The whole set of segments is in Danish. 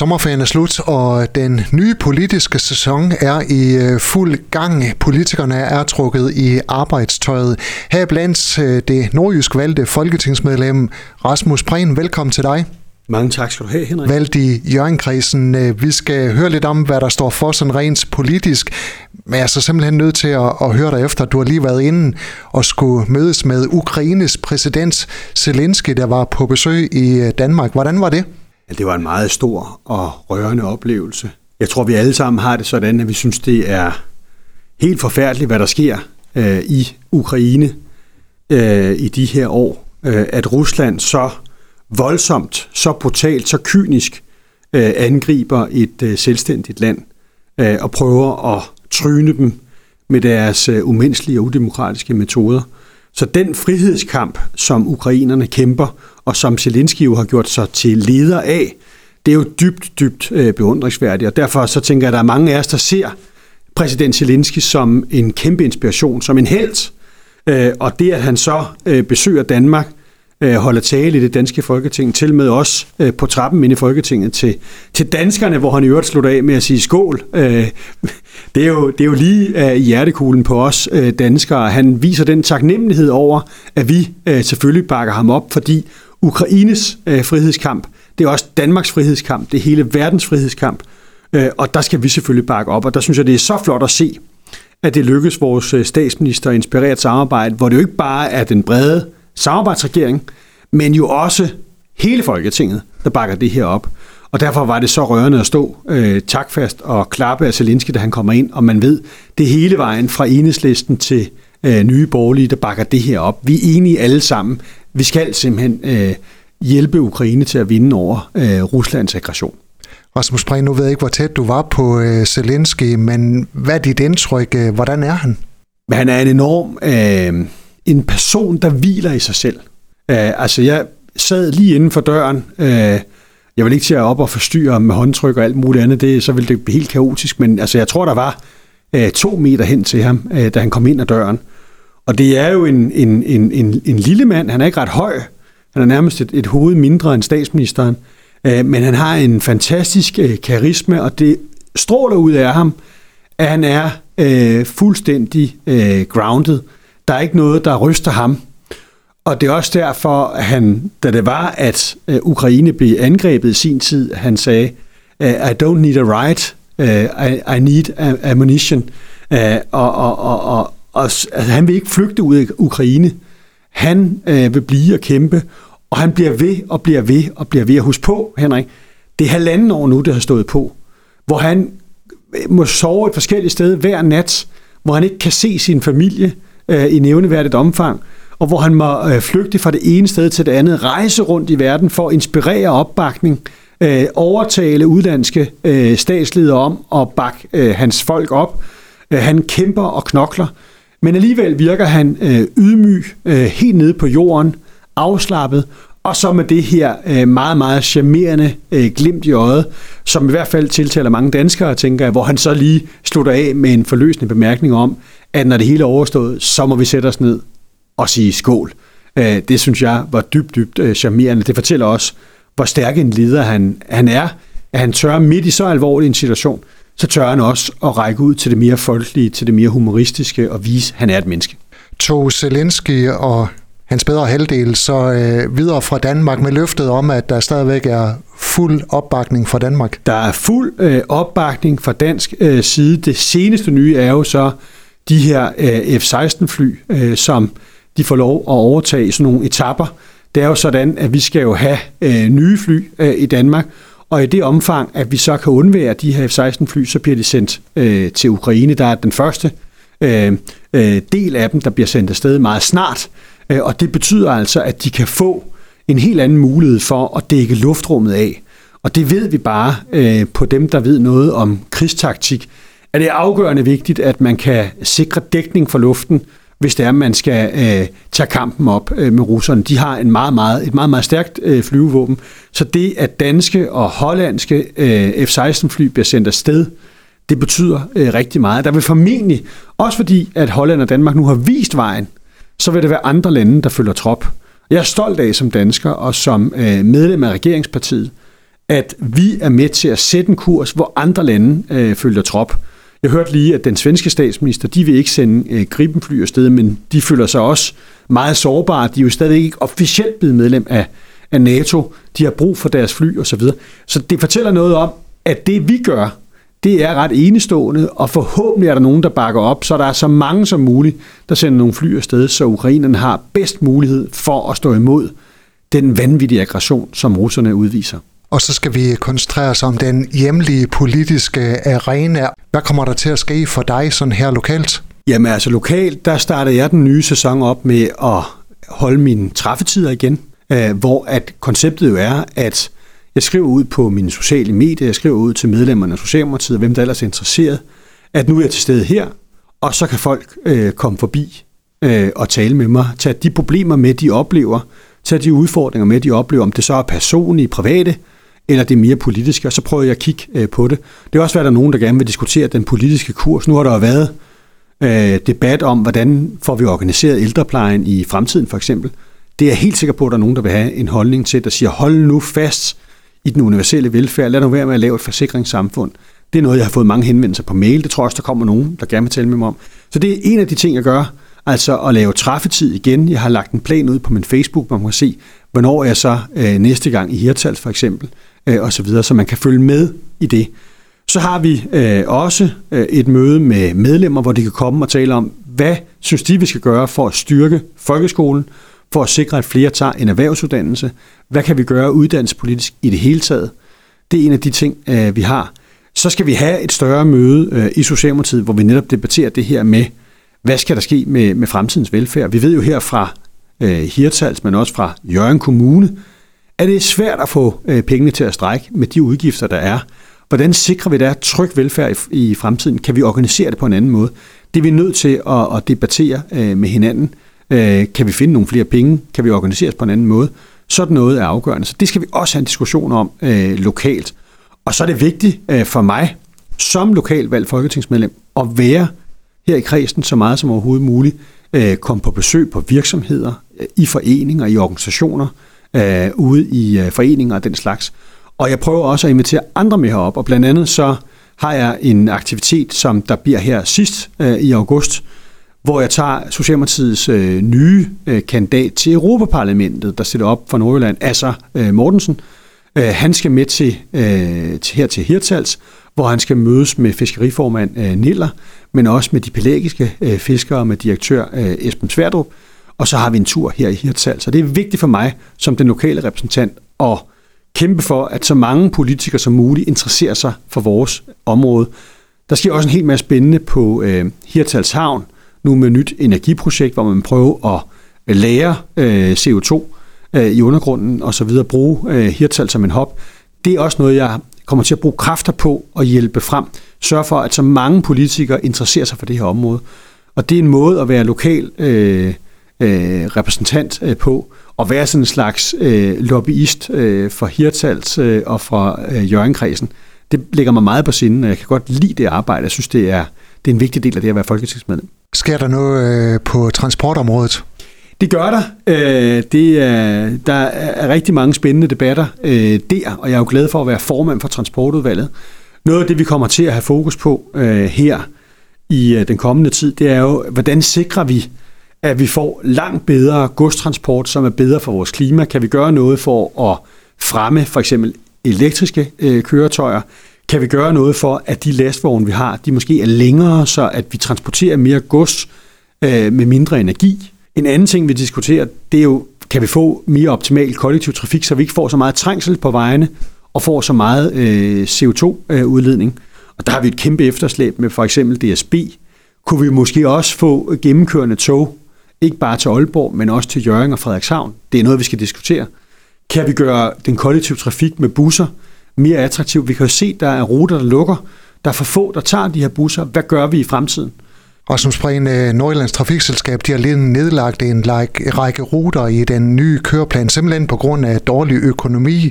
Sommerferien er slut, og den nye politiske sæson er i fuld gang. Politikerne er trukket i arbejdstøjet. Her blandt det nordjysk valgte folketingsmedlem Rasmus Prehn. Velkommen til dig. Mange tak skal du have, Henrik. Valgt i Hjørringkredsen. Vi skal høre lidt om, hvad der står for sådan rent politisk. Men jeg er så simpelthen nødt til at høre dig efter. Du har lige været inde og skulle mødes med Ukraines præsident Zelensky, der var på besøg i Danmark. Hvordan var det? Ja, det var en meget stor og rørende oplevelse. Jeg tror, vi alle sammen har det sådan, at vi synes, det er helt forfærdeligt, hvad der sker i Ukraine i de her år. At Rusland så voldsomt, så brutalt, så kynisk angriber et selvstændigt land og prøver at tryne dem med deres umenneskelige og udemokratiske metoder. Så den frihedskamp, som ukrainerne kæmper, og som Zelensky jo har gjort sig til leder af, det er jo dybt beundringsværdigt. Og derfor så tænker jeg, at der er mange af os, der ser præsident Zelensky som en kæmpe inspiration, som en helt. Og det, at han så besøger Danmark, holder tale i det danske folketing, til med os på trappen inde i Folketinget til danskerne, hvor han i øvrigt slutter af med at sige skål. Det er jo lige i hjertekuglen på os danskere. Han viser den taknemmelighed over, at vi selvfølgelig bakker ham op, fordi Ukraines frihedskamp, det er også Danmarks frihedskamp, det er hele verdens frihedskamp, og der skal vi selvfølgelig bakke op, og der synes jeg, det er så flot at se, at det lykkes vores statsminister at inspirere et samarbejde, hvor det jo ikke bare er den brede samarbejdsregering, men jo også hele Folketinget, der bakker det her op. Og derfor var det så rørende at stå takfast og klappe af Zelensky, da han kommer ind, og man ved, det hele vejen fra Enhedslisten til Nye Borgerlige, der bakker det her op. Vi er enige alle sammen. Vi skal simpelthen hjælpe Ukraine til at vinde over Ruslands aggression. Rasmus Prehn, nu ved jeg ikke, hvor tæt du var på Zelensky, men hvad er dit indtryk? Hvordan er han? Han er en enorm... en person, der hviler i sig selv. Jeg sad lige inden for døren. Jeg vil ikke til at op og forstyrre med håndtryk og alt muligt andet. Så ville det blive helt kaotisk, men jeg tror, der var 2 meter hen til ham, da han kom ind ad døren. Og det er jo en lille mand. Han er ikke ret høj. Han er nærmest et hoved mindre end statsministeren. Men han har en fantastisk karisma, og det stråler ud af ham, at han er fuldstændig grounded. Der er ikke noget, der ryster ham. Og det er også derfor, at han, da det var, at Ukraine blev angrebet i sin tid, han sagde, I don't need a right, I need ammunition. Han vil ikke flygte ud af Ukraine. Han vil blive og kæmpe, og han bliver ved. Og husk på, Henrik, det er 1,5 år nu, det har stået på, hvor han må sove et forskelligt sted hver nat, hvor han ikke kan se sin familie i nævneværdigt omfang, og hvor han må flygte fra det ene sted til det andet, rejse rundt i verden for at inspirere opbakning, overtale udlandske statsledere om at bakke hans folk op. Han kæmper og knokler, men alligevel virker han ydmyg, helt nede på jorden, afslappet, og så med det her meget, meget charmerende glimt i øjet, som i hvert fald tiltaler mange danskere, tænker jeg, hvor han så lige slutter af med en forløsende bemærkning om, at når det hele er overstået, så må vi sætte os ned og sige skål. Det synes jeg var dybt charmerende. Det fortæller også, hvor stærk en leder han er. At han tør midt i så alvorlig en situation, så tør han også at række ud til det mere folkelige, til det mere humoristiske og vise, at han er et menneske. Tog Zelensky og hans bedre halvdel så videre fra Danmark med løftet om, at der stadigvæk er fuld opbakning fra Danmark? Der er fuld opbakning fra dansk side. Det seneste nye er jo så de her F-16-fly, som de får lov at overtage i sådan nogle etapper. Det er jo sådan, at vi skal jo have nye fly i Danmark, og i det omfang, at vi så kan undvære de her F-16-fly, så bliver de sendt til Ukraine. Der er den første del af dem, der bliver sendt afsted meget snart, og det betyder altså, at de kan få en helt anden mulighed for at dække luftrummet af. Og det ved vi bare på dem, der ved noget om krigstaktik, at det er afgørende vigtigt, at man kan sikre dækning for luften, hvis det er, man skal tage kampen op med russerne. De har et meget, meget stærkt flyvevåben, så det, at danske og hollandske F-16-fly bliver sendt afsted, det betyder rigtig meget. Der vil formentlig, også fordi at Holland og Danmark nu har vist vejen, så vil der være andre lande, der følger trop. Jeg er stolt af som dansker og som medlem af regeringspartiet, at vi er med til at sætte en kurs, hvor andre lande følger trop. Jeg hørte lige, at den svenske statsminister, de vil ikke sende Gripenfly afsted, men de føler sig også meget sårbare. De er jo stadig ikke officielt blevet medlem af NATO. De har brug for deres fly osv. Så det fortæller noget om, at det vi gør, det er ret enestående, og forhåbentlig er der nogen, der bakker op, så der er så mange som muligt, der sender nogle fly afsted, så ukrainerne har bedst mulighed for at stå imod den vanvittige aggression, som russerne udviser. Og så skal vi koncentrere os om den hjemlige politiske arena. Hvad kommer der til at ske for dig sådan her lokalt? Jamen altså lokalt, der startede jeg den nye sæson op med at holde mine træffetider igen, hvor at konceptet jo er, at jeg skriver ud på mine sociale medier, jeg skriver ud til medlemmerne af Socialdemokratiet, hvem der ellers er interesseret, at nu er jeg til stede her, og så kan folk komme forbi og tale med mig, tage de problemer med, de oplever, tage de udfordringer med, de oplever, om det så er personlige, private, eller det er mere politiske, og så prøver jeg at kigge på det. Det kan også være, der er nogen, der gerne vil diskutere den politiske kurs. Nu har der jo været debat om, hvordan får vi organiseret ældreplejen i fremtiden, for eksempel. Det er jeg helt sikker på, at der er nogen, der vil have en holdning til, der siger, hold nu fast i den universelle velfærd, lad nu være med at lave et forsikringssamfund. Det er noget, jeg har fået mange henvendelser på mail. Det tror jeg også, der kommer nogen, der gerne vil tale med mig om. Så det er en af de ting, jeg gør, altså at lave træffetid igen. Jeg har lagt en plan ud på min Facebook, hvor man kan se, hvornår jeg så næste gang i Hirtshals for eksempel, og så videre, så man kan følge med i det. Så har vi også et møde med medlemmer, hvor de kan komme og tale om, hvad synes de, vi skal gøre for at styrke folkeskolen, for at sikre, at flere tager en erhvervsuddannelse. Hvad kan vi gøre uddannelsespolitisk i det hele taget? Det er en af de ting, vi har. Så skal vi have et større møde i Socialdemokratiet, hvor vi netop debatterer det her med, hvad skal der ske med fremtidens velfærd? Vi ved jo her fra Hirtshals, men også fra Hjørring Kommune, at det er svært at få pengene til at strække med de udgifter, der er. Hvordan sikrer vi der tryg velfærd i fremtiden? Kan vi organisere det på en anden måde? Det er vi nødt til at debattere med hinanden. Kan vi finde nogle flere penge? Kan vi organisere på en anden måde? Sådan noget er afgørende. Så det skal vi også have en diskussion om lokalt. Og så er det vigtigt for mig, som lokalt valgt folketingsmedlem, at være her i kredsen så meget som overhovedet muligt. Komme på besøg på virksomheder, i foreninger, i organisationer, ude i foreninger og den slags. Og jeg prøver også at invitere andre med herop. Og blandt andet så har jeg en aktivitet, som der bliver her sidst i august, hvor jeg tager Socialdemokratiets nye kandidat til Europaparlamentet, der sidder op for Nordjylland, Asger Mortensen. Han skal med til Hirtshals, hvor han skal mødes med fiskeriformand Niller, men også med de pelagiske fiskere, med direktør Esben Sverdrup. Og så har vi en tur her i Hirtshals. Så det er vigtigt for mig som den lokale repræsentant at kæmpe for, at så mange politikere som muligt interesserer sig for vores område. Der sker også en hel masse spændende på Hirtshalshavn, nu med et nyt energiprojekt, hvor man prøver at lære CO2 i undergrunden og så videre, bruge Hirtshals som en hub. Det er også noget, jeg kommer til at bruge kræfter på og hjælpe frem. Sørge for, at så mange politikere interesserer sig for det her område. Og det er en måde at være lokal repræsentant på, og være sådan en slags lobbyist for Hirtshals og for Hjørringkredsen. Det ligger mig meget på sinden, og jeg kan godt lide det arbejde. Jeg synes, det er en vigtig del af det at være folketingsmedlem. Sker der noget på transportområdet? Det gør der. Der er rigtig mange spændende debatter der, og jeg er jo glad for at være formand for transportudvalget. Noget af det, vi kommer til at have fokus på her i den kommende tid, det er jo, hvordan sikrer vi, at vi får langt bedre godstransport, som er bedre for vores klima? Kan vi gøre noget for at fremme for eksempel elektriske køretøjer? Kan vi gøre noget for, at de lastvogne, vi har, de måske er længere, så at vi transporterer mere gods med mindre energi? En anden ting, vi diskuterer, det er jo, kan vi få mere optimal kollektiv trafik, så vi ikke får så meget trængsel på vejene og får så meget CO2-udledning? Og der har vi et kæmpe efterslæb med for eksempel DSB. Kunne vi måske også få gennemkørende tog, ikke bare til Aalborg, men også til Hjørring og Frederikshavn? Det er noget, vi skal diskutere. Kan vi gøre den kollektive trafik med busser mere attraktiv? Vi kan jo se, der er ruter, der lukker. Der er for få, der tager de her busser. Hvad gør vi i fremtiden? Rasmus Prehn, Nordjyllands Trafikselskab, de har lige nedlagt en række ruter i den nye køreplan, simpelthen på grund af dårlig økonomi.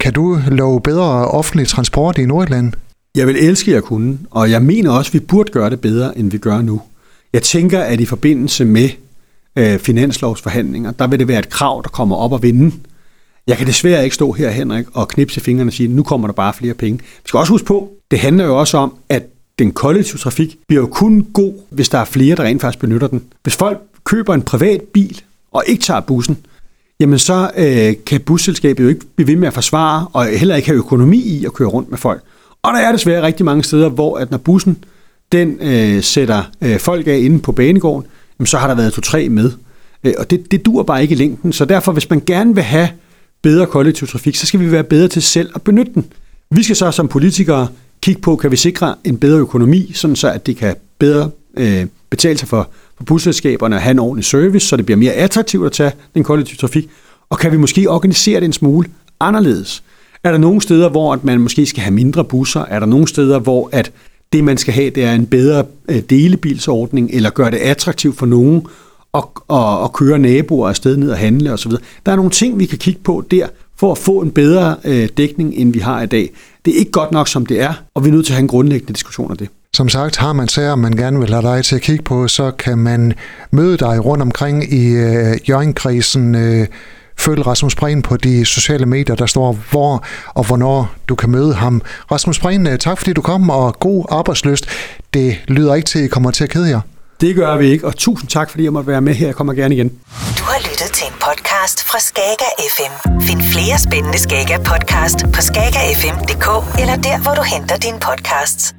Kan du love bedre offentlig transport i Nordjylland? Jeg vil elske jer kunne, og jeg mener også, at vi burde gøre det bedre, end vi gør nu. Jeg tænker, at i forbindelse med finanslovsforhandlinger, der vil det være et krav, der kommer op og vinde. Jeg kan desværre ikke stå her, Henrik, og knipse fingrene og sige, nu kommer der bare flere penge. Vi skal også huske på, det handler jo også om, at den kollektive trafik bliver jo kun god, hvis der er flere, der rent faktisk benytter den. Hvis folk køber en privat bil og ikke tager bussen, jamen så kan busselskabet jo ikke blive ved med at forsvare, og heller ikke have økonomi i at køre rundt med folk. Og der er desværre rigtig mange steder, hvor at når bussen den sætter folk af inde på banegården, jamen, så har der været 2-3 med. Og det dur bare ikke i længden. Så derfor, hvis man gerne vil have bedre kollektiv trafik, så skal vi være bedre til selv at benytte den. Vi skal så som politikere kigge på, kan vi sikre en bedre økonomi, sådan så at det kan bedre betale sig for busselskaberne at have en ordentlig service, så det bliver mere attraktivt at tage den kollektive trafik. Og kan vi måske organisere det en smule anderledes? Er der nogle steder, hvor at man måske skal have mindre busser? Er der nogle steder, hvor at det, man skal have, det er en bedre delebilsordning, eller gøre det attraktivt for nogen at køre naboer afsted ned og handle osv.? Der er nogle ting, vi kan kigge på der, for at få en bedre dækning, end vi har i dag. Det er ikke godt nok, som det er, og vi er nødt til at have en grundlæggende diskussion af det. Som sagt, har man sager, man gerne vil have dig til at kigge på, så kan man møde dig rundt omkring i Hjørringkredsen. Følg Rasmus Prehn på de sociale medier, der står hvor og hvornår du kan møde ham. Rasmus Prehn, tak fordi du kom, og god arbejdslyst. Det lyder ikke til, at I kommer til at kede jer. Det gør vi ikke, og tusind tak, fordi jeg måtte være med her. Jeg kommer gerne igen. Du har lyttet til en podcast fra Skager FM. Find flere spændende Skager podcast på skagerfm.dk eller der, hvor du henter dine podcasts.